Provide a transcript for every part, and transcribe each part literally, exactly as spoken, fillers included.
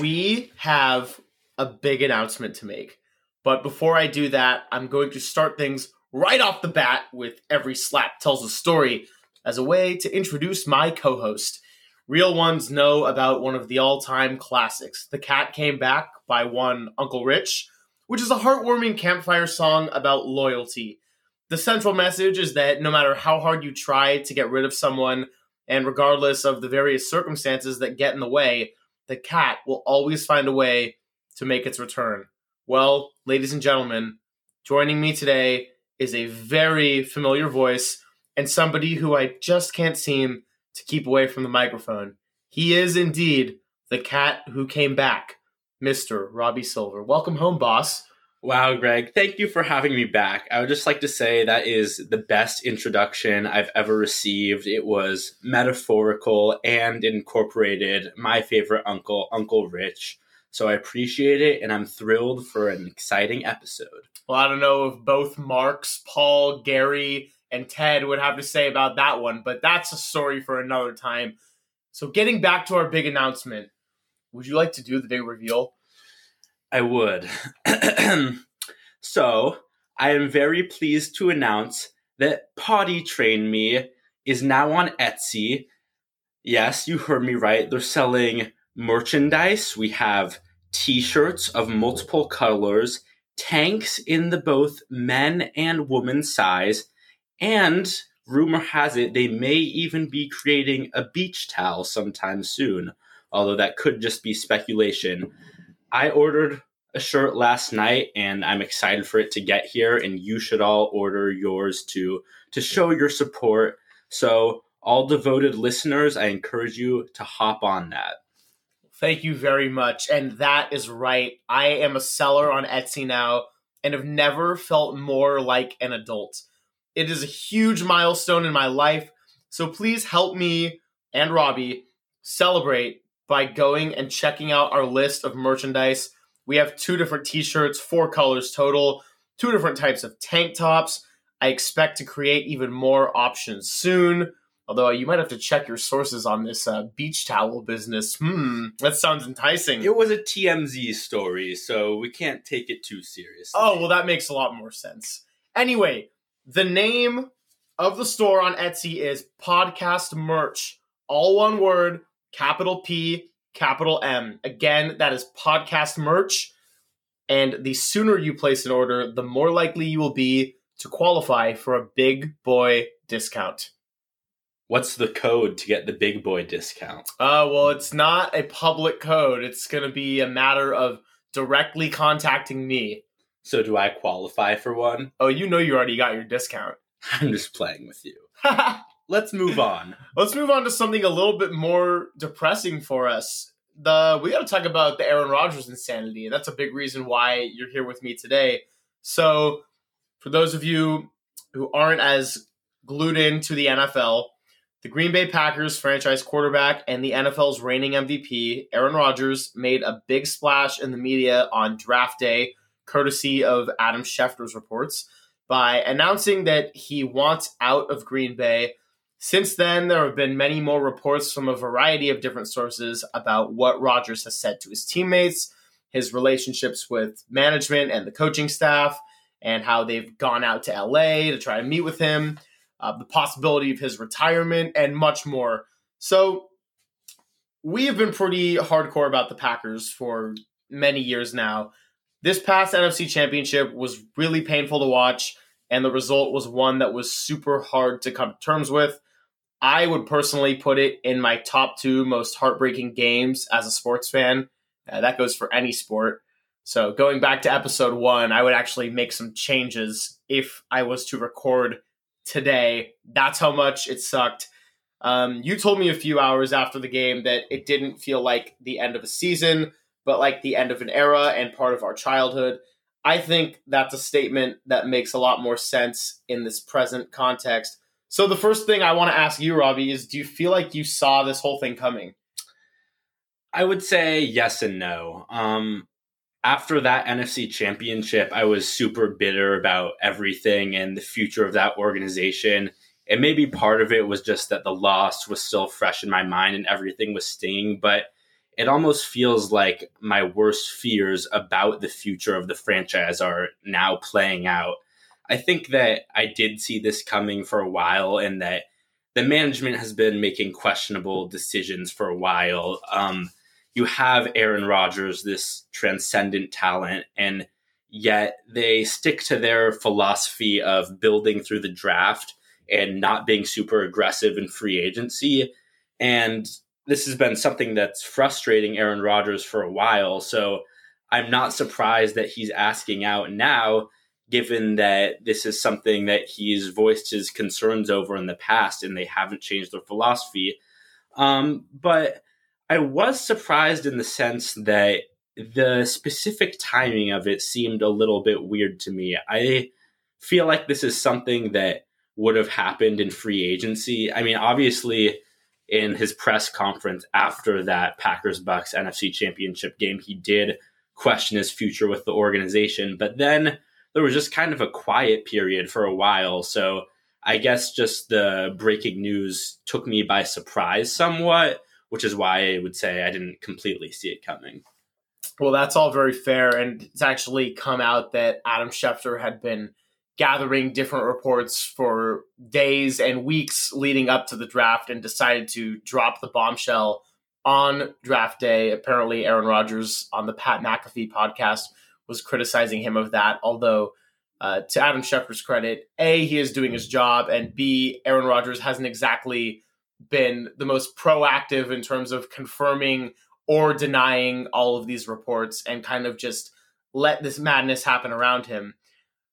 We have a big announcement to make, but before I do that, I'm going to start things right off the bat with Every Slap Tells a Story as a way to introduce my co-host. Real ones know about one of the all-time classics, The Cat Came Back by one Uncle Rich, which is a heartwarming campfire song about loyalty. The central message is that no matter how hard you try to get rid of someone, and regardless of the various circumstances that get in the way, the cat will always find a way to make its return. Well, ladies and gentlemen, joining me today is a very familiar voice and somebody who I just can't seem to keep away from the microphone. He is indeed the cat who came back, Mister Robbie Silver. Welcome home, boss. Wow, Greg. Thank you for having me back. I would just like to say that is the best introduction I've ever received. It was metaphorical and incorporated my favorite uncle, Uncle Rich. So I appreciate it, and I'm thrilled for an exciting episode. Well, I don't know if both Marks, Paul, Gary, and Ted would have to say about that one, but that's a story for another time. So getting back to our big announcement, would you like to do the big reveal? I would. So, I am very pleased to announce that Poddy Train Me is now on Etsy. Yes, you heard me right. They're selling merchandise. We have t-shirts of multiple colors, tanks in the both men and women size, and rumor has it they may even be creating a beach towel sometime soon, although that could just be speculation. I ordered a shirt last night, and I'm excited for it to get here, and you should all order yours too to show your support. So all devoted listeners, I encourage you to hop on that. Thank you very much. And that is right. I am a seller on Etsy now and have never felt more like an adult. It is a huge milestone in my life, so please help me and Robbie celebrate by going and checking out our list of merchandise. We have two different t-shirts, four colors total, two different types of tank tops. I expect to create even more options soon, although you might have to check your sources on this uh, beach towel business. Hmm, that sounds enticing. It was a T M Z story, so we can't take it too seriously. Oh, well, that makes a lot more sense. Anyway, the name of the store on Etsy is PodcastMerch, all one word, capital P, capital M. Again, that is podcast merch. And the sooner you place an order, the more likely you will be to qualify for a big boy discount. What's the code to get the big boy discount? Uh, well, it's not a public code. It's going to be a matter of directly contacting me. So do I qualify for one? Oh, you know you already got your discount. I'm just playing with you. Let's move on. Let's move on to something a little bit more depressing for us. The we got to talk about the Aaron Rodgers insanity. That's a big reason why you're here with me today. So for those of you who aren't as glued into the N F L, the Green Bay Packers franchise quarterback and the N F L's reigning M V P, Aaron Rodgers, made a big splash in the media on draft day, courtesy of Adam Schefter's reports, by announcing that he wants out of Green Bay. Since then, there have been many more reports from a variety of different sources about what Rodgers has said to his teammates, his relationships with management and the coaching staff, and how they've gone out to L A to try to meet with him, uh, the possibility of his retirement, and much more. So we have been pretty hardcore about the Packers for many years now. This past N F C Championship was really painful to watch, and the result was one that was super hard to come to terms with. I would personally put it in my top two most heartbreaking games as a sports fan. Uh, that goes for any sport. So going back to episode one, I would actually make some changes if I was to record today. That's how much it sucked. Um, you told me a few hours after the game that it didn't feel like the end of a season, but like the end of an era and part of our childhood. I think that's a statement that makes a lot more sense in this present context. So the first thing I want to ask you, Robbie, is do you feel like you saw this whole thing coming? I would say yes and no. Um, after that N F C championship, I was super bitter about everything and the future of that organization. And maybe part of it was just that the loss was still fresh in my mind and everything was stinging, but it almost feels like my worst fears about the future of the franchise are now playing out. I think that I did see this coming for a while and that the management has been making questionable decisions for a while. Um, you have Aaron Rodgers, this transcendent talent, and yet they stick to their philosophy of building through the draft and not being super aggressive in free agency. And this has been something that's frustrating Aaron Rodgers for a while. So I'm not surprised that he's asking out now, given that this is something that he's voiced his concerns over in the past and they haven't changed their philosophy. Um, but I was surprised in the sense that the specific timing of it seemed a little bit weird to me. I feel like this is something that would have happened in free agency. I mean, obviously, in his press conference after that Packers-Bucks N F C Championship game, he did question his future with the organization. But then there was just kind of a quiet period for a while. So I guess just the breaking news took me by surprise somewhat, which is why I would say I didn't completely see it coming. Well, that's all very fair. And it's actually come out that Adam Schefter had been gathering different reports for days and weeks leading up to the draft and decided to drop the bombshell on draft day. Apparently, Aaron Rodgers on the Pat McAfee podcast was criticizing him of that. Although, uh, to Adam Schefter's credit, A, he is doing his job, and B, Aaron Rodgers hasn't exactly been the most proactive in terms of confirming or denying all of these reports and kind of just let this madness happen around him.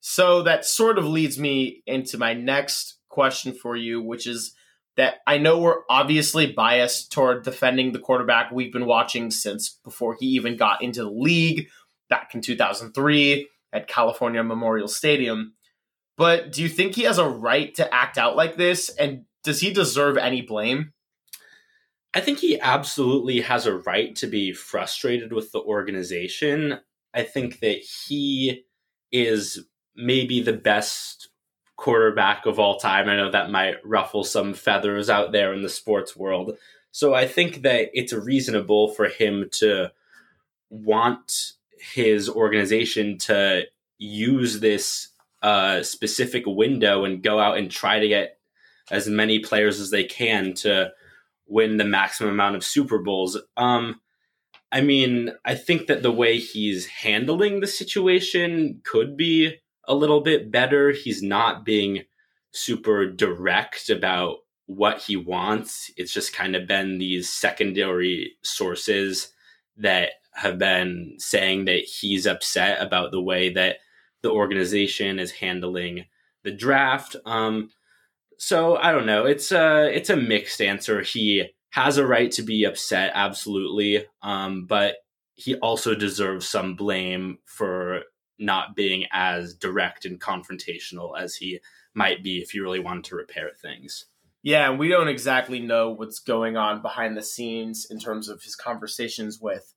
So that sort of leads me into my next question for you, which is that I know we're obviously biased toward defending the quarterback we've been watching since before he even got into the league back in two thousand three at California Memorial Stadium. But do you think he has a right to act out like this? And does he deserve any blame? I think he absolutely has a right to be frustrated with the organization. I think that he is maybe the best quarterback of all time. I know that might ruffle some feathers out there in the sports world. So I think that it's reasonable for him to want his organization to use this uh, specific window and go out and try to get as many players as they can to win the maximum amount of Super Bowls. Um, I mean, I think that the way he's handling the situation could be a little bit better. He's not being super direct about what he wants. It's just kind of been these secondary sources that have been saying that he's upset about the way that the organization is handling the draft. Um, so I don't know. It's a, it's a mixed answer. He has a right to be upset, absolutely. Um, but he also deserves some blame for not being as direct and confrontational as he might be if he really wanted to repair things. Yeah, and we don't exactly know what's going on behind the scenes in terms of his conversations with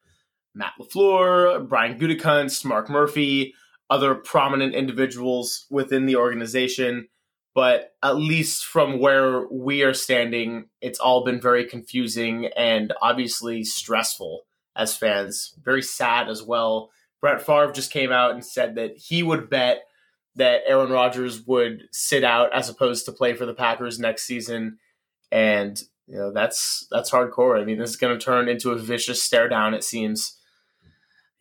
Matt LaFleur, Brian Gutekunst, Mark Murphy, other prominent individuals within the organization. But at least from where we are standing, it's all been very confusing and obviously stressful as fans. Very sad as well. Brett Favre just came out and said that he would bet that Aaron Rodgers would sit out as opposed to play for the Packers next season. And, you know, that's that's hardcore. I mean, this is going to turn into a vicious stare down, it seems.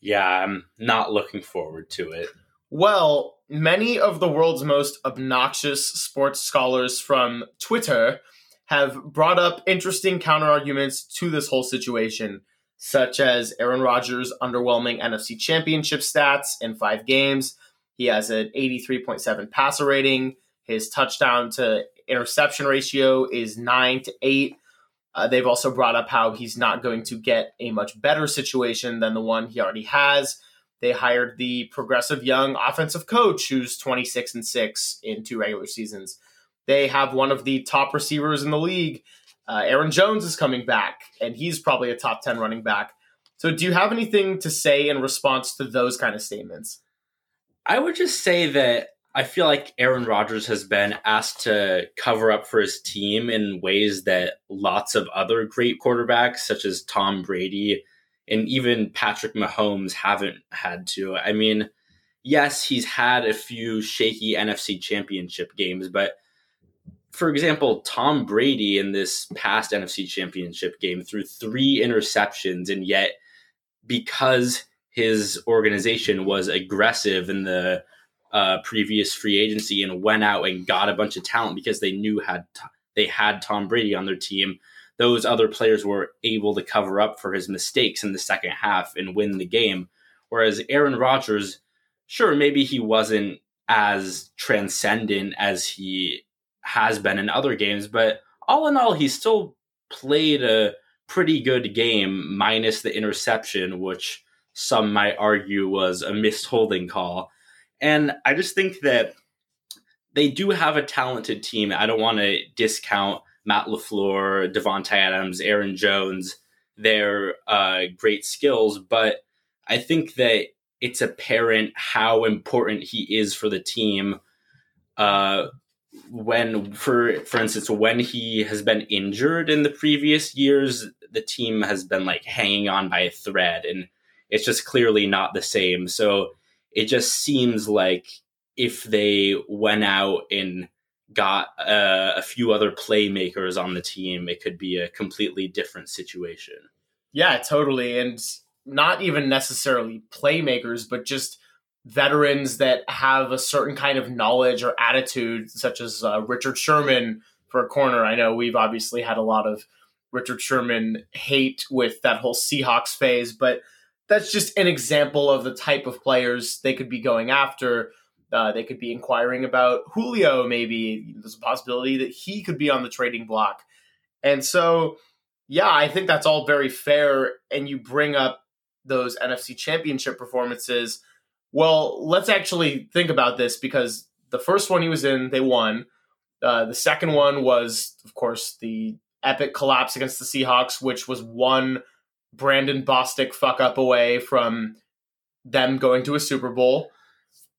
Yeah, I'm not looking forward to it. Well, many of the world's most obnoxious sports scholars from Twitter have brought up interesting counterarguments to this whole situation, such as Aaron Rodgers' underwhelming N F C Championship stats in five games. He has an eighty-three point seven passer rating. His touchdown to interception ratio is nine to eight. Uh, they've also brought up how he's not going to get a much better situation than the one he already has. They hired the progressive young offensive coach who's twenty-six and six in two regular seasons. They have one of the top receivers in the league. Uh, Aaron Jones is coming back, and he's probably a top ten running back. So do you have anything to say in response to those kind of statements? I would just say that I feel like Aaron Rodgers has been asked to cover up for his team in ways that lots of other great quarterbacks, such as Tom Brady and even Patrick Mahomes, haven't had to. I mean, yes, he's had a few shaky N F C championship games, but for example, Tom Brady in this past N F C championship game threw three interceptions, and yet because his organization was aggressive in the Uh, previous free agency and went out and got a bunch of talent because they knew had t- they had Tom Brady on their team, those other players were able to cover up for his mistakes in the second half and win the game. Whereas Aaron Rodgers, sure, maybe he wasn't as transcendent as he has been in other games, but all in all, he still played a pretty good game minus the interception, which some might argue was a missed holding call. And I just think that they do have a talented team. I don't want to discount Matt LaFleur, Devontae Adams, Aaron Jones, their uh, great skills. But I think that it's apparent how important he is for the team. Uh, when, for for instance, when he has been injured in the previous years, the team has been like hanging on by a thread. And it's just clearly not the same. So it just seems like if they went out and got uh, a few other playmakers on the team, it could be a completely different situation. Yeah, totally. And not even necessarily playmakers, but just veterans that have a certain kind of knowledge or attitude, such as uh, Richard Sherman for a corner. I know we've obviously had a lot of Richard Sherman hate with that whole Seahawks phase, but that's just an example of the type of players they could be going after. Uh, they could be inquiring about Julio, maybe. There's a possibility that he could be on the trading block. And so, yeah, I think that's all very fair. And you bring up those N F C championship performances. Well, let's actually think about this, because the first one he was in, they won. Uh, the second one was, of course, the epic collapse against the Seahawks, which was one Brandon Bostic fuck up away from them going to a Super Bowl.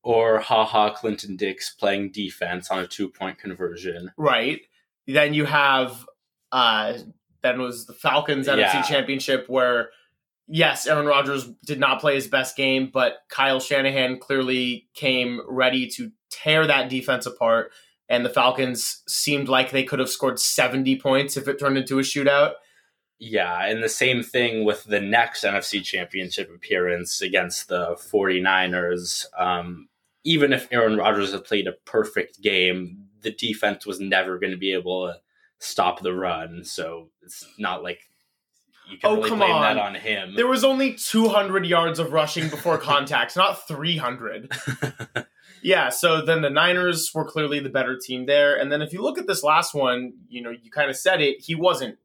Or haha Clinton Dix playing defense on a two-point conversion. Right. Then you have, uh, then was the Falcons N F C yeah. Championship where, yes, Aaron Rodgers did not play his best game, but Kyle Shanahan clearly came ready to tear that defense apart, and the Falcons seemed like they could have scored seventy points if it turned into a shootout. Yeah, and the same thing with the next N F C Championship appearance against the forty-niners. Um, even if Aaron Rodgers had played a perfect game, the defense was never going to be able to stop the run. So it's not like you can oh, really blame on. that on him. There was only two hundred yards of rushing before contact, not three hundred. Yeah, so then the Niners were clearly the better team there. And then if you look at this last one, you know, you kind of said it, he wasn't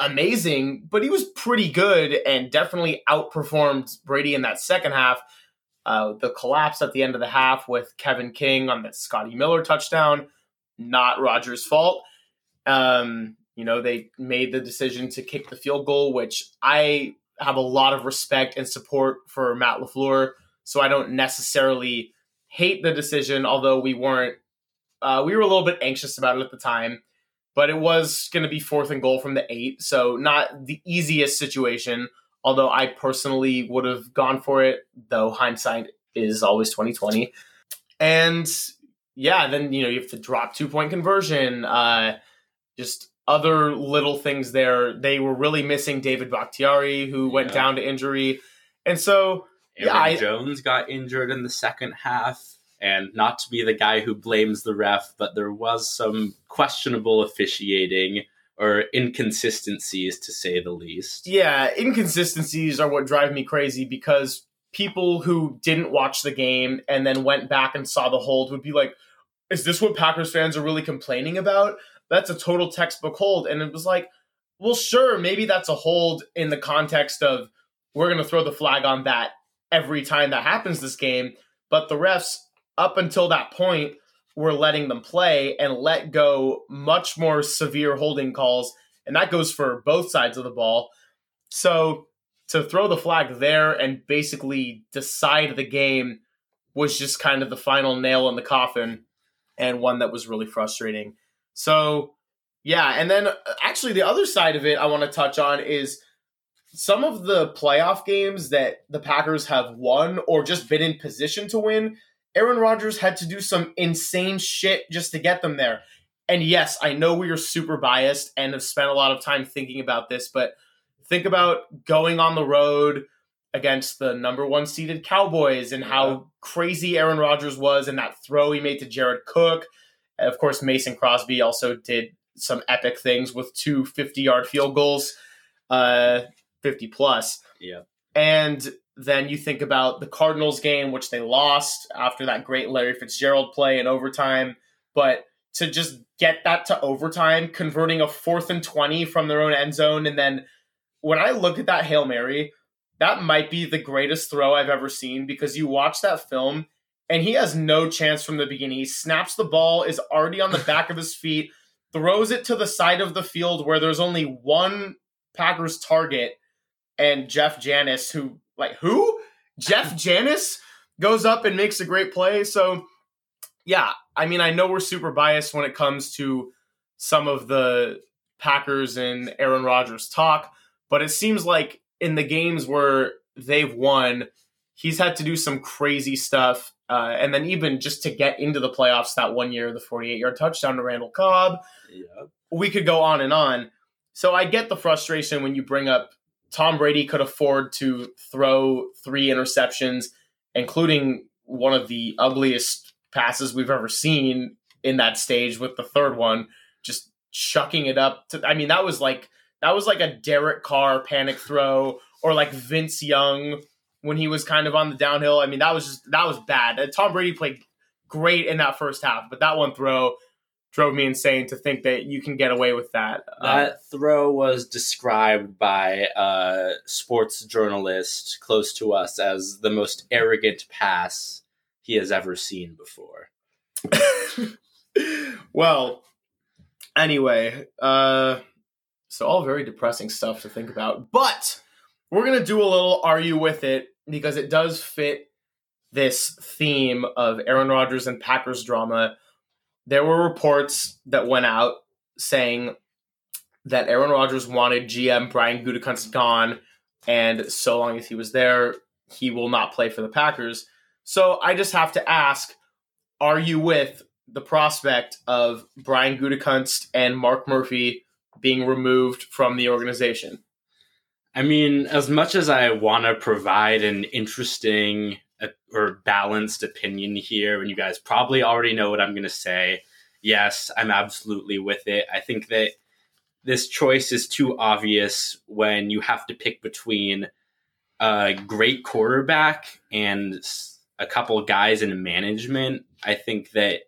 amazing, but he was pretty good and definitely outperformed Brady in that second half. Uh, the collapse at the end of the half with Kevin King on that Scotty Miller touchdown, not Rodgers' fault. Um, you know, they made the decision to kick the field goal, which I have a lot of respect and support for Matt LaFleur, so I don't necessarily hate the decision, although we weren't, uh, we were a little bit anxious about it at the time. But it was going to be fourth and goal from the eight, so not the easiest situation, although I personally would have gone for it, though hindsight is always twenty twenty. And, yeah, then, you know, you have to drop two-point conversion, uh, just other little things there. They were really missing David Bakhtiari, who went yeah. down to injury. And so, Aaron yeah. I, Jones got injured in the second half. And not to be the guy who blames the ref, but there was some questionable officiating or inconsistencies, to say the least. Yeah, inconsistencies are what drive me crazy, because people who didn't watch the game and then went back and saw the hold would be like, is this what Packers fans are really complaining about? That's a total textbook hold. And it was like, well, sure, maybe that's a hold in the context of we're going to throw the flag on that every time that happens this game. But the refs, up until that point, we're letting them play and let go much more severe holding calls. And that goes for both sides of the ball. So to throw the flag there and basically decide the game was just kind of the final nail in the coffin, and one that was really frustrating. So, yeah. And then actually the other side of it I want to touch on is some of the playoff games that the Packers have won or just been in position to win. Aaron Rodgers had to do some insane shit just to get them there. And yes, I know we are super biased and have spent a lot of time thinking about this, but think about going on the road against the number one seeded Cowboys and how yeah. crazy Aaron Rodgers was and that throw he made to Jared Cook. And of course, Mason Crosby also did some epic things with two fifty-yard field goals, uh, fifty plus. Yeah. And then you think about the Cardinals game, which they lost after that great Larry Fitzgerald play in overtime. But to just get that to overtime, converting a fourth and twenty from their own end zone. And then when I look at that Hail Mary, that might be the greatest throw I've ever seen, because you watch that film and he has no chance from the beginning. He snaps the ball, is already on the back of his feet, throws it to the side of the field where there's only one Packers target. And Jeff Janis, who like who? Jeff Janis goes up and makes a great play. So yeah, I mean, I know we're super biased when it comes to some of the Packers and Aaron Rodgers talk, but it seems like in the games where they've won, he's had to do some crazy stuff. Uh, and then even just to get into the playoffs that one year, the forty-eight-yard touchdown to Randall Cobb, yeah. we could go on and on. So I get the frustration when you bring up Tom Brady could afford to throw three interceptions, including one of the ugliest passes we've ever seen in that stage with the third one, just chucking it up. To, I mean, that was like that was like a Derek Carr panic throw, or like Vince Young when he was kind of on the downhill. I mean, that was just that was bad. And Tom Brady played great in that first half, but that one throw drove me insane to think that you can get away with that. That um, throw was described by a sports journalist close to us as the most arrogant pass he has ever seen before. Well, anyway, uh, so all very depressing stuff to think about, but we're going to do a little Are You With It, because it does fit this theme of Aaron Rodgers and Packers drama. There were reports that went out saying that Aaron Rodgers wanted G M Brian Gutekunst gone, and so long as he was there, he will not play for the Packers. So I just have to ask, are you with the prospect of Brian Gutekunst and Mark Murphy being removed from the organization? I mean, as much as I want to provide an interesting or balanced opinion here, and you guys probably already know what I'm going to say, yes, I'm absolutely with it. I think that this choice is too obvious when you have to pick between a great quarterback and a couple guys in management. I think that,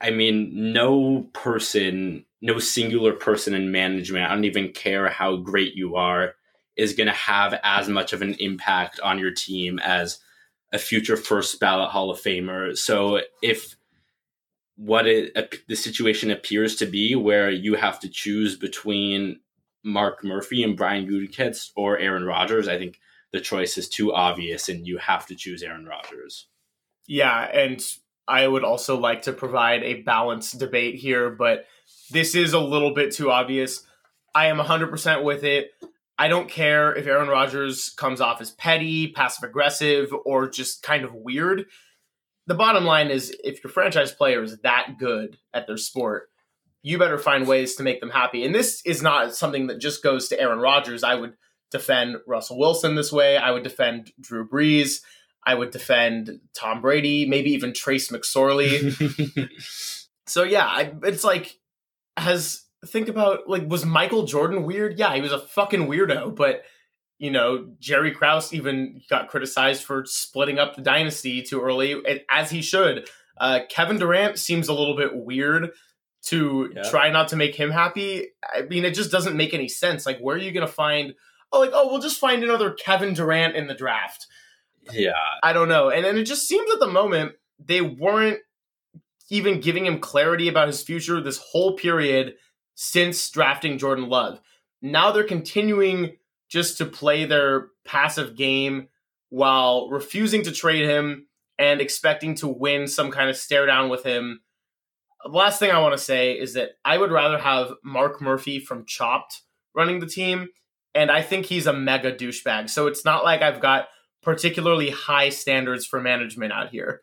I mean, no person, no singular person in management, I don't even care how great you are, is going to have as much of an impact on your team as a future first ballot Hall of Famer. So if what it, uh, the situation appears to be where you have to choose between Mark Murphy and Brian Gutekunst or Aaron Rodgers, I think the choice is too obvious and you have to choose Aaron Rodgers. Yeah, and I would also like to provide a balanced debate here, but this is a little bit too obvious. I am one hundred percent with it. I don't care if Aaron Rodgers comes off as petty, passive-aggressive, or just kind of weird. The bottom line is, if your franchise player is that good at their sport, you better find ways to make them happy. And this is not something that just goes to Aaron Rodgers. I would defend Russell Wilson this way. I would defend Drew Brees. I would defend Tom Brady, maybe even Trace McSorley. So yeah, it's like, has, think about, like, was Michael Jordan weird? Yeah, he was a fucking weirdo, but, you know, Jerry Krause even got criticized for splitting up the dynasty too early, as he should. Uh, Kevin Durant seems a little bit weird to yeah. try not to make him happy. I mean, it just doesn't make any sense. Like, where are you going to find, oh, like, oh, we'll just find another Kevin Durant in the draft. Yeah. I don't know. And and it just seems at the moment they weren't even giving him clarity about his future this whole period since drafting Jordan Love. Now they're continuing just to play their passive game while refusing to trade him and expecting to win some kind of stare down with him. The last thing I want to say is that I would rather have Mark Murphy from Chopped running the team, and I think he's a mega douchebag. So it's not like I've got particularly high standards for management out here.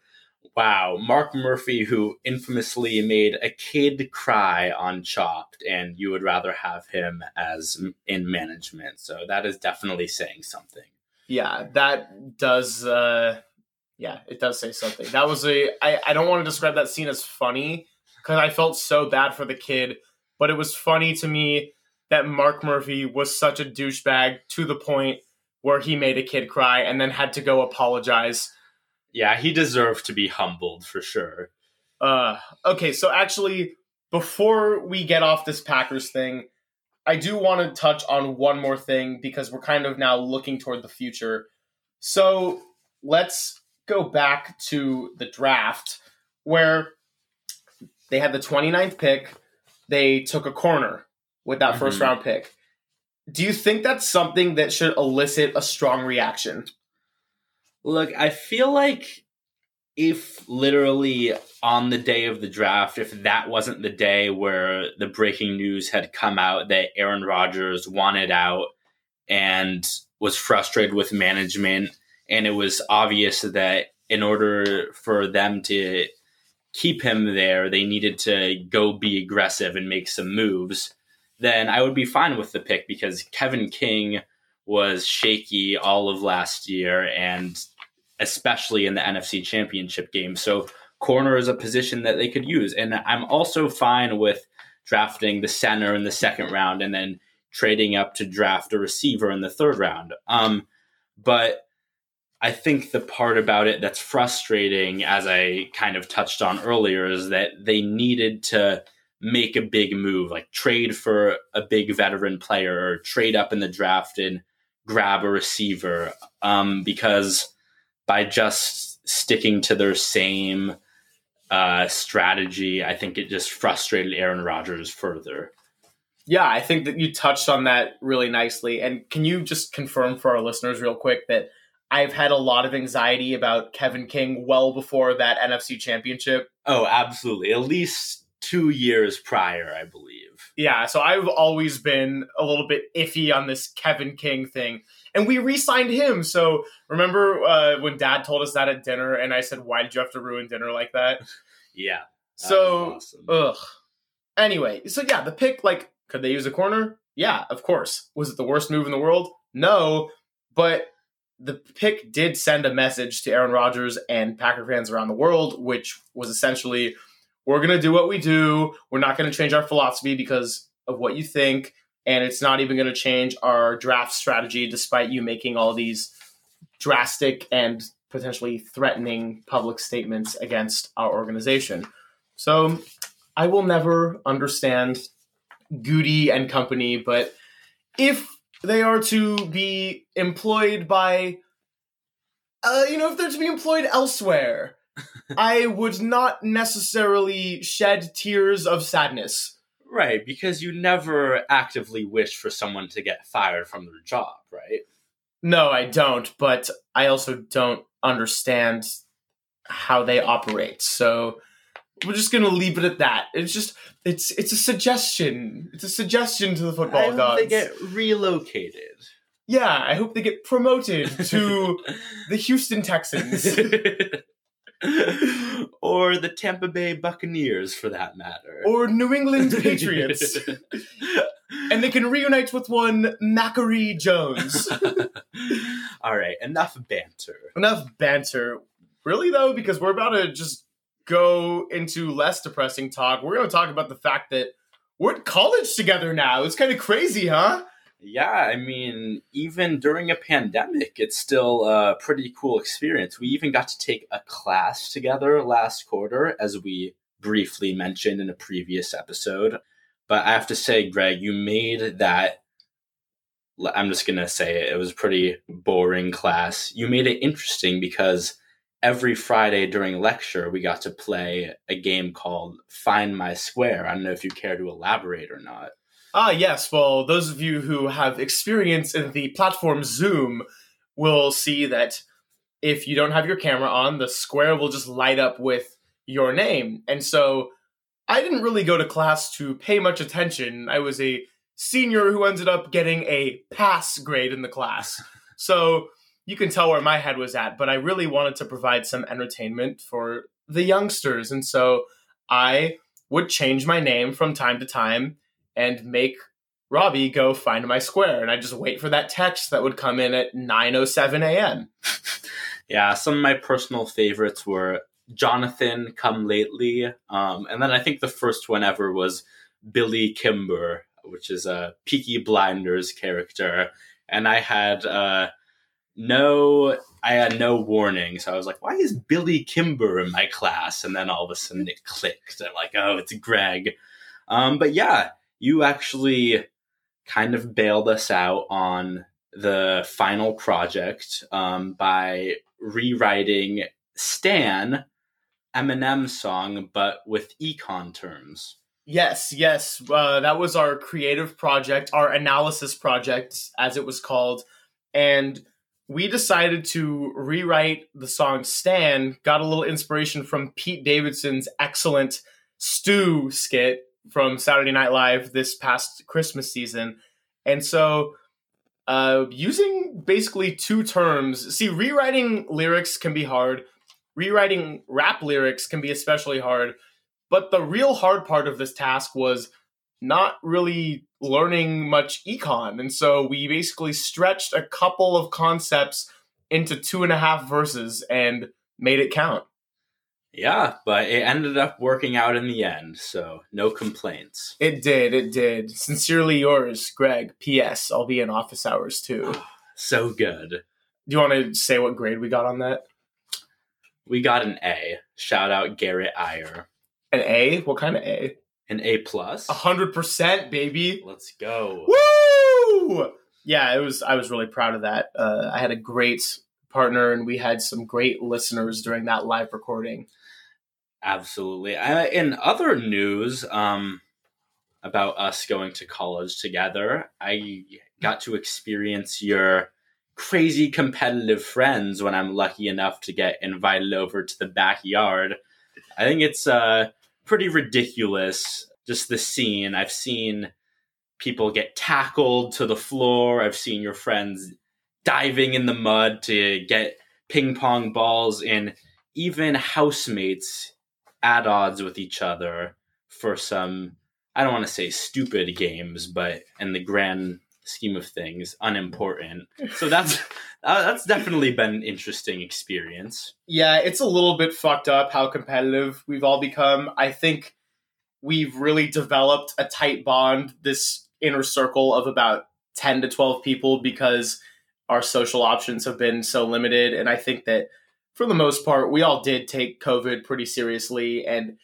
Wow. Mark Murphy, who infamously made a kid cry on Chopped, and you would rather have him as in management. So that is definitely saying something. Yeah, that does. Uh, yeah, it does say something. That was a, I, I don't want to describe that scene as funny because I felt so bad for the kid, but it was funny to me that Mark Murphy was such a douchebag to the point where he made a kid cry and then had to go apologize. Yeah, he deserved to be humbled for sure. Uh, okay, so actually, before we get off this Packers thing, I do want to touch on one more thing because we're kind of now looking toward the future. So let's go back to the draft where they had the twenty-ninth pick. They took a corner with that mm-hmm. first round pick. Do you think that's something that should elicit a strong reaction? Look, I feel like if literally on the day of the draft, if that wasn't the day where the breaking news had come out that Aaron Rodgers wanted out and was frustrated with management, and it was obvious that in order for them to keep him there, they needed to go be aggressive and make some moves, then I would be fine with the pick because Kevin King was shaky all of last year and especially in the N F C Championship game. So corner is a position that they could use. And I'm also fine with drafting the center in the second round and then trading up to draft a receiver in the third round. Um, but I think the part about it that's frustrating, as I kind of touched on earlier, is that they needed to make a big move, like trade for a big veteran player or trade up in the draft and grab a receiver. Um, because by just sticking to their same uh, strategy, I think it just frustrated Aaron Rodgers further. Yeah, I think that you touched on that really nicely. And can you just confirm for our listeners real quick that I've had a lot of anxiety about Kevin King well before that N F C Championship? Oh, absolutely. At least two years prior, I believe. Yeah, so I've always been a little bit iffy on this Kevin King thing. And we re-signed him. So remember uh, when Dad told us that at dinner and I said, why did you have to ruin dinner like that? Yeah. That so, awesome. ugh. Anyway, so yeah, the pick, like, could they use a corner? Yeah, of course. Was it the worst move in the world? No, but the pick did send a message to Aaron Rodgers and Packer fans around the world, which was essentially, we're going to do what we do. We're not going to change our philosophy because of what you think. And it's not even going to change our draft strategy, despite you making all these drastic and potentially threatening public statements against our organization. So I will never understand Goody and company, but if they are to be employed by, uh, you know, if they're to be employed elsewhere, I would not necessarily shed tears of sadness. Right, because you never actively wish for someone to get fired from their job, right? No, I don't, but I also don't understand how they operate. So we're just going to leave it at that. It's just, it's it's a suggestion. It's a suggestion to the football gods. I hope they get relocated. Yeah, I hope they get promoted to the Houston Texans. Or the Tampa Bay Buccaneers, for that matter. Or New England Patriots. And they can reunite with one Macquarie Jones. All right, enough banter. Enough banter. Really, though, because we're about to just go into less depressing talk. We're going to talk about the fact that we're at college together now. It's kind of crazy, huh? Yeah, I mean, even during a pandemic, it's still a pretty cool experience. We even got to take a class together last quarter, as we briefly mentioned in a previous episode. But I have to say, Greg, you made that, I'm just going to say it, it was a pretty boring class. You made it interesting because every Friday during lecture, we got to play a game called Find My Square. I don't know if you care to elaborate or not. Ah, yes. Well, those of you who have experience in the platform Zoom will see that if you don't have your camera on, the square will just light up with your name. And so I didn't really go to class to pay much attention. I was a senior who ended up getting a pass grade in the class. So you can tell where my head was at, but I really wanted to provide some entertainment for the youngsters. And so I would change my name from time to time and make Robbie go find my square. And I just wait for that text that would come in at nine oh seven a.m. Yeah, some of my personal favorites were Jonathan Come Lately. Um, and then I think the first one ever was Billy Kimber, which is a Peaky Blinders character. And I had uh, no I had no warning. So I was like, why is Billy Kimber in my class? And then all of a sudden it clicked. I'm like, oh, it's Greg. Um, but yeah, you actually kind of bailed us out on the final project um, by rewriting Stan, Eminem's song, but with econ terms. Yes, yes. Uh, that was our creative project, our analysis project, as it was called. And we decided to rewrite the song Stan, got a little inspiration from Pete Davidson's excellent Stew skit from Saturday Night Live this past Christmas season. And so uh, using basically two terms, see, rewriting lyrics can be hard. Rewriting rap lyrics can be especially hard. But the real hard part of this task was not really learning much econ. And so we basically stretched a couple of concepts into two and a half verses and made it count. Yeah, but it ended up working out in the end, so no complaints. It did, it did. Sincerely yours, Greg. P S. I'll be in office hours, too. So good. Do you want to say what grade we got on that? We got an A. Shout out Garrett Iyer. An A? What kind of A? An A plus. A hundred percent, baby. Let's go. Woo! Yeah, it was. I was really proud of that. Uh, I had a great partner, and we had some great listeners during that live recording. Absolutely. Uh, in other news um, about us going to college together, I got to experience your crazy competitive friends when I'm lucky enough to get invited over to the backyard. I think it's uh, pretty ridiculous, just the scene. I've seen people get tackled to the floor. I've seen your friends diving in the mud to get ping pong balls, and even housemates at odds with each other for some, I don't want to say stupid games, but in the grand scheme of things, unimportant. So that's uh, that's definitely been an interesting experience. Yeah, it's a little bit fucked up how competitive we've all become. I think we've really developed a tight bond, this inner circle of about ten to twelve people, because our social options have been so limited. And I think that for the most part, we all did take COVID pretty seriously, and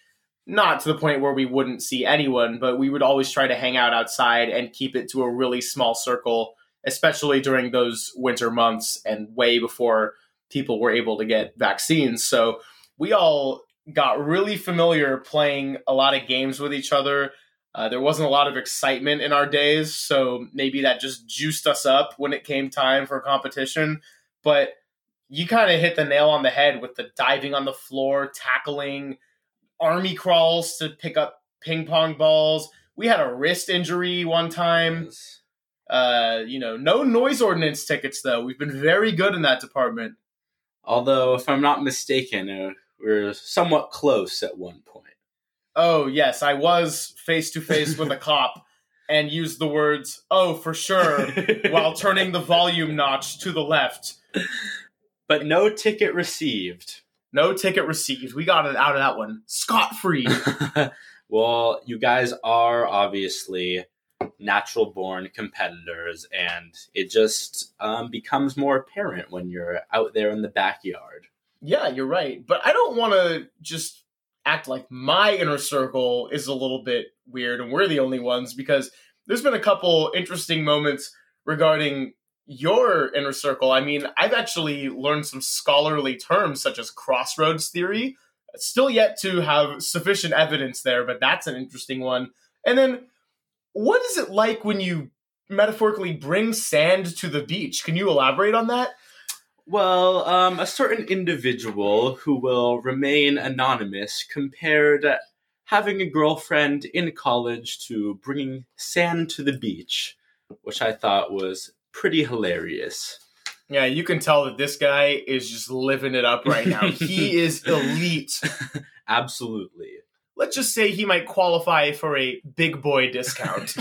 not to the point where we wouldn't see anyone, but we would always try to hang out outside and keep it to a really small circle, especially during those winter months and way before people were able to get vaccines. So we all got really familiar playing a lot of games with each other. Uh, there wasn't a lot of excitement in our days, so maybe that just juiced us up when it came time for competition. But you kind of hit the nail on the head with the diving on the floor, tackling, army crawls to pick up ping pong balls. We had a wrist injury one time. Uh, you know, no noise ordinance tickets, though. We've been very good in that department. Although, if I'm not mistaken, uh, we're somewhat close at one point. Oh, yes, I was face-to-face with a cop and used the words, oh, for sure, while turning the volume notch to the left. But no ticket received. No ticket received. We got it out of that one scot-free. Well, you guys are obviously natural-born competitors, and it just um, becomes more apparent when you're out there in the backyard. Yeah, you're right. But I don't want to just act like my inner circle is a little bit weird and we're the only ones, because there's been a couple interesting moments regarding your inner circle. I mean, I've actually learned some scholarly terms such as crossroads theory. Still yet to have sufficient evidence there, but that's an interesting one. And then What is it like when you metaphorically bring sand to the beach? Can you elaborate on that? Well, um, a certain individual who will remain anonymous compared having a girlfriend in college to bringing sand to the beach, which I thought was pretty hilarious. Yeah, you can tell that this guy is just living it up right now. He is elite. Absolutely. Let's just say he might qualify for a big boy discount.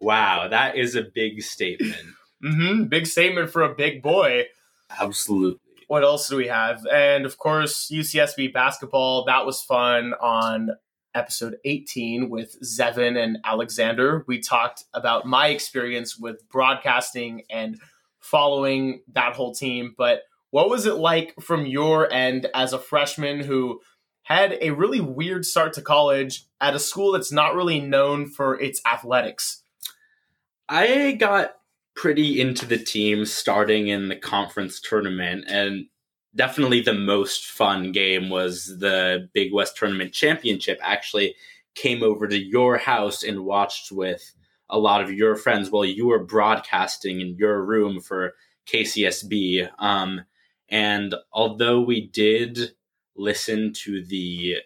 Wow, that is a big statement. Mm-hmm. Big statement for a big boy. Absolutely. What else do we have? And, of course, U C S B basketball. That was fun on episode eighteen with Zevin and Alexander. We talked about my experience with broadcasting and following that whole team. But what was it like from your end as a freshman who had a really weird start to college at a school that's not really known for its athletics? I got pretty into the team starting in the conference tournament, and definitely the most fun game was the Big West Tournament Championship. I actually came over to your house and watched with a lot of your friends while you were broadcasting in your room for K C S B. Um, and although we did listen to the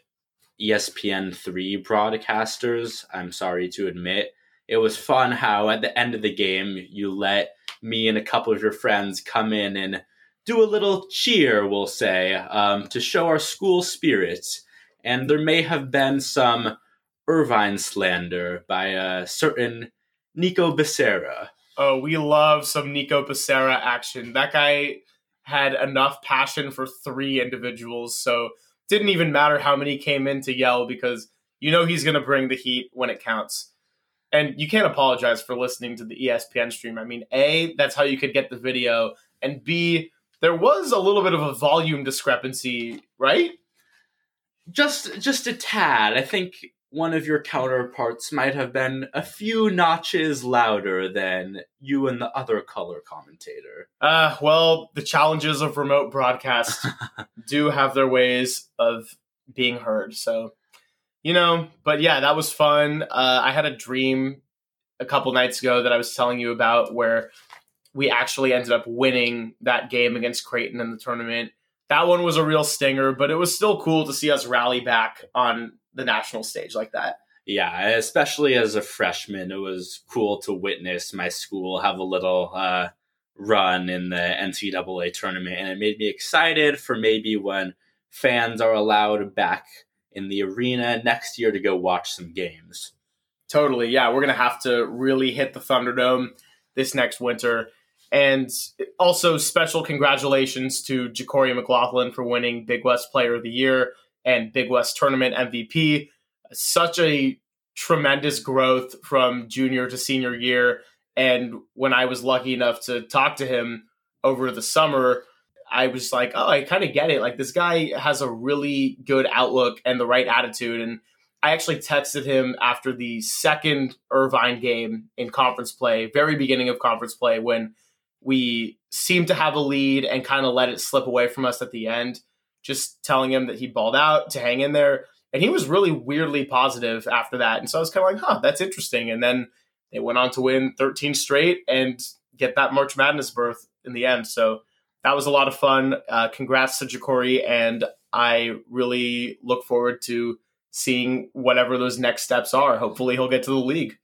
E S P N three broadcasters, I'm sorry to admit, it was fun how at the end of the game, you let me and a couple of your friends come in and do a little cheer, we'll say, um, to show our school spirit. And there may have been some Irvine slander by a certain Nico Becerra. Oh, we love some Nico Becerra action. That guy had enough passion for three individuals, so didn't even matter how many came in to yell, because you know he's going to bring the heat when it counts. And you can't apologize for listening to the E S P N stream. I mean, A, that's how you could get the video. And B, there was a little bit of a volume discrepancy, right? Just just a tad. I think one of your counterparts might have been a few notches louder than you and the other color commentator. Uh, well, the challenges of remote broadcast do have their ways of being heard, so... You know, but yeah, that was fun. Uh, I had a dream a couple nights ago that I was telling you about where we actually ended up winning that game against Creighton in the tournament. That one was a real stinger, but it was still cool to see us rally back on the national stage like that. Yeah, especially as a freshman, it was cool to witness my school have a little uh, run in the N C double A tournament, and it made me excited for maybe when fans are allowed back in the arena next year to go watch some games. Totally, yeah. We're going to have to really hit the Thunderdome this next winter. And also special congratulations to Ja'Cory McLaughlin for winning Big West Player of the Year and Big West Tournament M V P. Such a tremendous growth from junior to senior year. And when I was lucky enough to talk to him over the summer, I was like, oh, I kind of get it. Like, this guy has a really good outlook and the right attitude. And I actually texted him after the second Irvine game in conference play, very beginning of conference play, when we seemed to have a lead and kind of let it slip away from us at the end, just telling him that he balled out to hang in there. And he was really weirdly positive after that. And so I was kind of like, huh, that's interesting. And then they went on to win thirteen straight and get that March Madness berth in the end. So that was a lot of fun. Uh, congrats to Ja'Cory, and I really look forward to seeing whatever those next steps are. Hopefully he'll get to the league.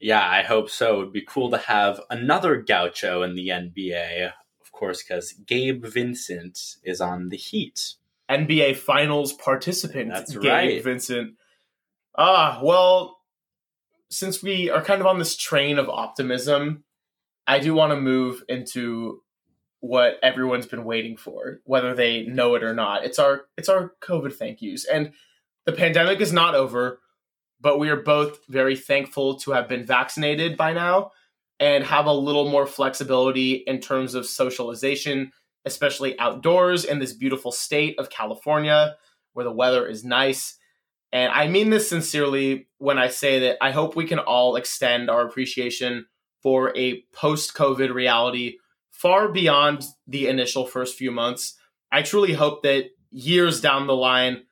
Yeah, I hope so. It would be cool to have another gaucho in the N B A, of course, because Gabe Vincent is on the Heat. N B A Finals participant. That's Gabe right. Gabe Vincent. Ah, well, since we are kind of on this train of optimism, I do want to move into what everyone's been waiting for, whether they know it or not. It's our it's our COVID thank yous. And the pandemic is not over, but we are both very thankful to have been vaccinated by now and have a little more flexibility in terms of socialization, especially outdoors in this beautiful state of California where the weather is nice. And I mean this sincerely when I say that I hope we can all extend our appreciation for a post-COVID reality far beyond the initial first few months. I truly hope that years down the line,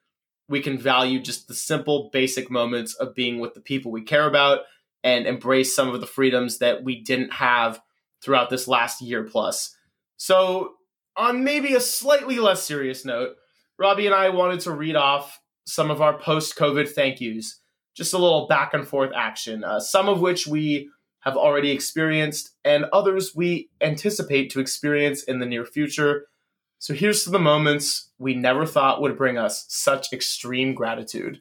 we can value just the simple, basic moments of being with the people we care about and embrace some of the freedoms that we didn't have throughout this last year plus. So on maybe a slightly less serious note, Robbie and I wanted to read off some of our post-COVID thank yous, just a little back and forth action, uh, some of which we have already experienced and others we anticipate to experience in the near future. So here's to the moments we never thought would bring us such extreme gratitude.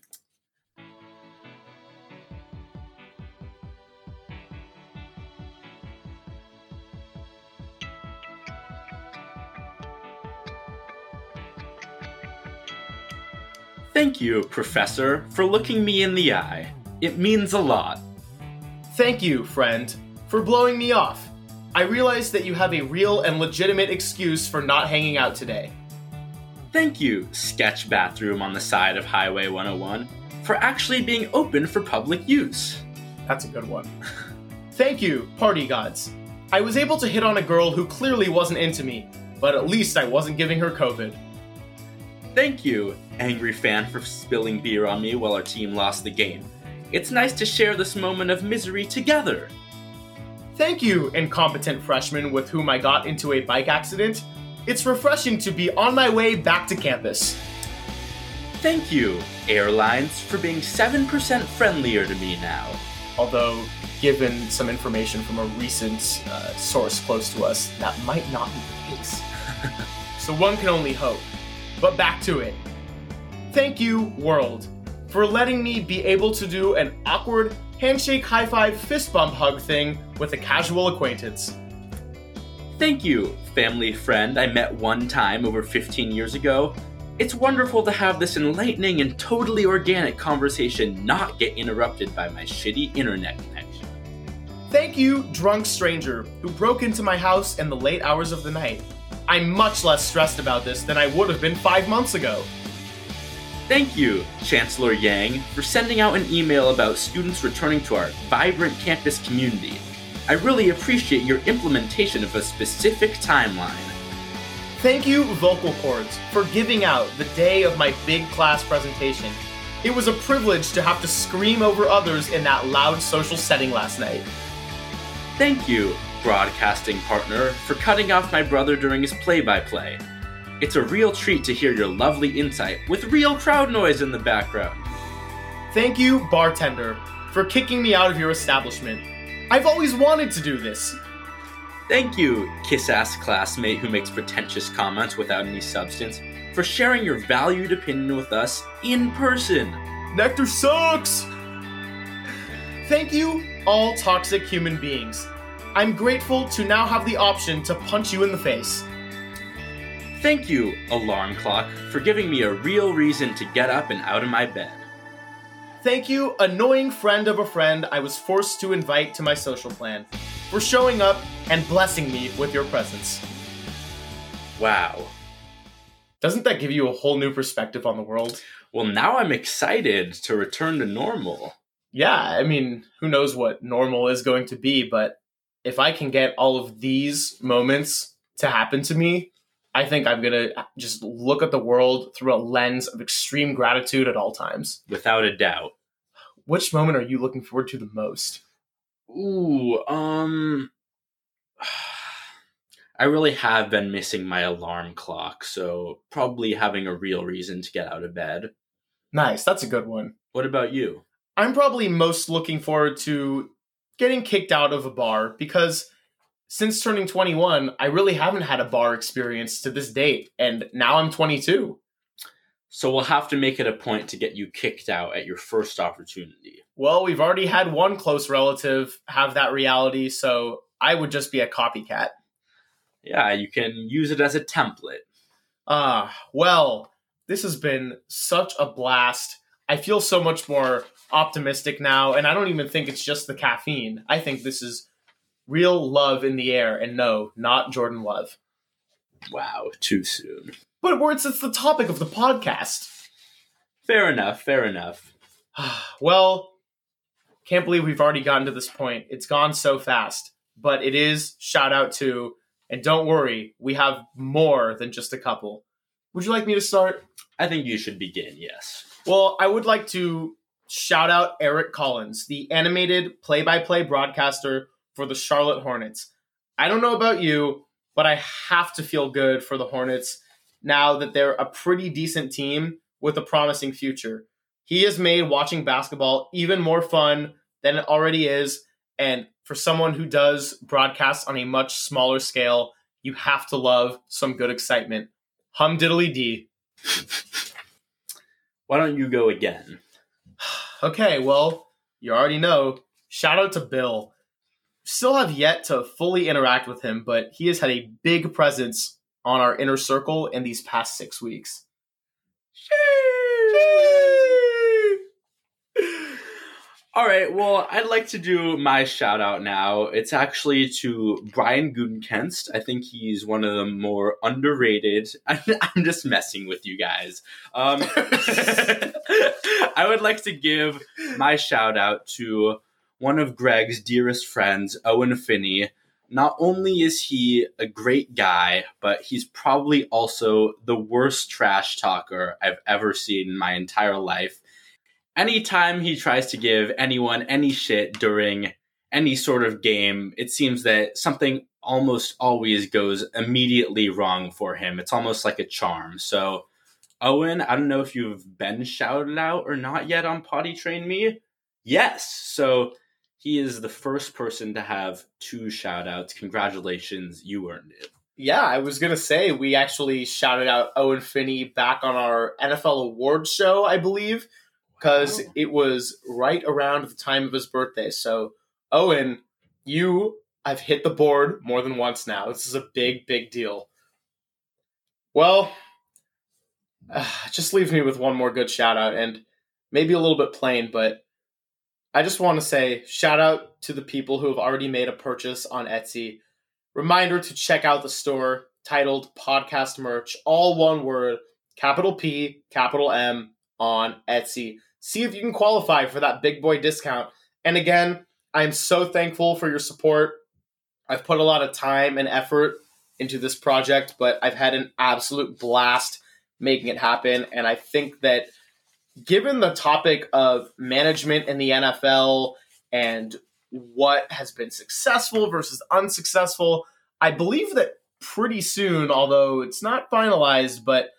Thank you, Professor, for looking me in the eye. It means a lot. Thank you, friend, for blowing me off. I realize that you have a real and legitimate excuse for not hanging out today. Thank you, sketch bathroom on the side of Highway one oh one, for actually being open for public use. That's a good one. Thank you, party gods. I was able to hit on a girl who clearly wasn't into me, but at least I wasn't giving her COVID. Thank you, angry fan, for spilling beer on me while our team lost the game. It's nice to share this moment of misery together. Thank you, incompetent freshman with whom I got into a bike accident. It's refreshing to be on my way back to campus. Thank you, airlines, for being seven percent friendlier to me now. Although, given some information from a recent uh, source close to us, that might not be the case. So one can only hope. But back to it. Thank you, world, for letting me be able to do an awkward handshake, high five, fist bump, hug thing with a casual acquaintance. Thank you, family friend I met one time over fifteen years ago. It's wonderful to have this enlightening and totally organic conversation not get interrupted by my shitty internet connection. Thank you, drunk stranger who broke into my house in the late hours of the night. I'm much less stressed about this than I would have been five months ago. Thank you, Chancellor Yang, for sending out an email about students returning to our vibrant campus community. I really appreciate your implementation of a specific timeline. Thank you, vocal cords, for giving out the day of my big class presentation. It was a privilege to have to scream over others in that loud social setting last night. Thank you, broadcasting partner, for cutting off my brother during his play-by-play. It's a real treat to hear your lovely insight with real crowd noise in the background. Thank you, bartender, for kicking me out of your establishment. I've always wanted to do this. Thank you, kiss-ass classmate who makes pretentious comments without any substance, for sharing your valued opinion with us in person. Nectar sucks! Thank you, all toxic human beings. I'm grateful to now have the option to punch you in the face. Thank you, alarm clock, for giving me a real reason to get up and out of my bed. Thank you, annoying friend of a friend I was forced to invite to my social plan, for showing up and blessing me with your presence. Wow. Doesn't that give you a whole new perspective on the world? Well, now I'm excited to return to normal. Yeah, I mean, who knows what normal is going to be, but if I can get all of these moments to happen to me, I think I'm going to just look at the world through a lens of extreme gratitude at all times. Without a doubt. Which moment are you looking forward to the most? Ooh, um... I really have been missing my alarm clock, so probably having a real reason to get out of bed. Nice, that's a good one. What about you? I'm probably most looking forward to getting kicked out of a bar, because since turning twenty-one, I really haven't had a bar experience to this date, and now I'm twenty-two. So we'll have to make it a point to get you kicked out at your first opportunity. Well, we've already had one close relative have that reality, so I would just be a copycat. Yeah, you can use it as a template. Ah, uh, well, this has been such a blast. I feel so much more optimistic now, and I don't even think it's just the caffeine. I think this is real love in the air, and no, not Jordan Love. Wow, too soon. But words, it's the topic of the podcast. Fair enough, fair enough. Well, can't believe we've already gotten to this point. It's gone so fast. But it is shout out to, and don't worry, we have more than just a couple. Would you like me to start? I think you should begin, yes. Well, I would like to Shout out Eric Collins, the animated play-by-play broadcaster for the Charlotte Hornets. I don't know about you, but I have to feel good for the Hornets now that they're a pretty decent team with a promising future. He has made watching basketball even more fun than it already is. And for someone who does broadcast on a much smaller scale, you have to love some good excitement. Hum diddly dee. Why don't you go again? Okay, well, you already know. Shout out to Bill. Still have yet to fully interact with him, but he has had a big presence on our inner circle in these past six weeks. All right, well, I'd like to do my shout out now. It's actually to Brian Gutekunst. I think he's one of the more underrated. I'm, I'm just messing with you guys. Um, I would like to give my shout out to one of Greg's dearest friends, Owen Finney. Not only is he a great guy, but he's probably also the worst trash talker I've ever seen in my entire life. Anytime he tries to give anyone any shit during any sort of game, it seems that something almost always goes immediately wrong for him. It's almost like a charm. So, Owen, I don't know if you've been shouted out or not yet on Poddy Train Me. Yes. So he is the first person to have two shout outs. Congratulations. You earned it. Yeah, I was going to say we actually shouted out Owen Finney back on our N F L awards show, I believe. Because it was right around the time of his birthday. So, Owen, you have hit the board more than once now. This is a big, big deal. Well, uh, just leave me with one more good shout-out, and maybe a little bit plain, but I just want to say shout-out to the people who have already made a purchase on Etsy. Reminder to check out the store titled PodcastMerch, all one word, capital P, capital M, on Etsy. See if you can qualify for that big boy discount. And again, I am so thankful for your support. I've put a lot of time and effort into this project, but I've had an absolute blast making it happen. And I think that given the topic of management in the N F L and what has been successful versus unsuccessful, I believe that pretty soon, although it's not finalized, but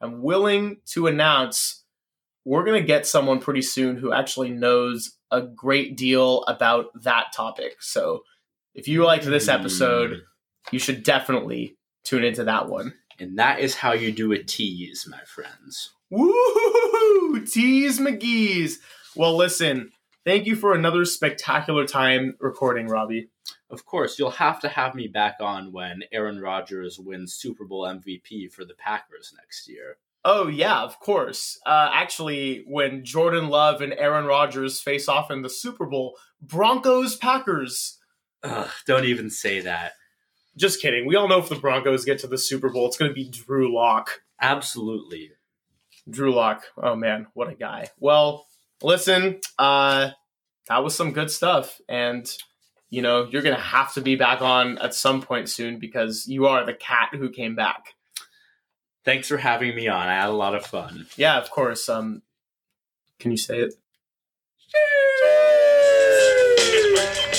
I'm willing to announce we're going to get someone pretty soon who actually knows a great deal about that topic. So if you liked this episode, you should definitely tune into that one. And that is how you do a tease, my friends. Woo! Tease McGee's. Well, listen, thank you for another spectacular time recording, Robbie. Of course, you'll have to have me back on when Aaron Rodgers wins Super Bowl M V P for the Packers next year. Oh, yeah, of course. Uh, actually, when Jordan Love and Aaron Rodgers face off in the Super Bowl, Broncos-Packers. Ugh, don't even say that. Just kidding. We all know if the Broncos get to the Super Bowl, it's going to be Drew Lock. Absolutely. Drew Lock. Oh, man, what a guy. Well, listen, uh, that was some good stuff. And, you know, you're going to have to be back on at some point soon because you are the cat who came back. Thanks for having me on. I had a lot of fun. Yeah, of course. Um, can you say it?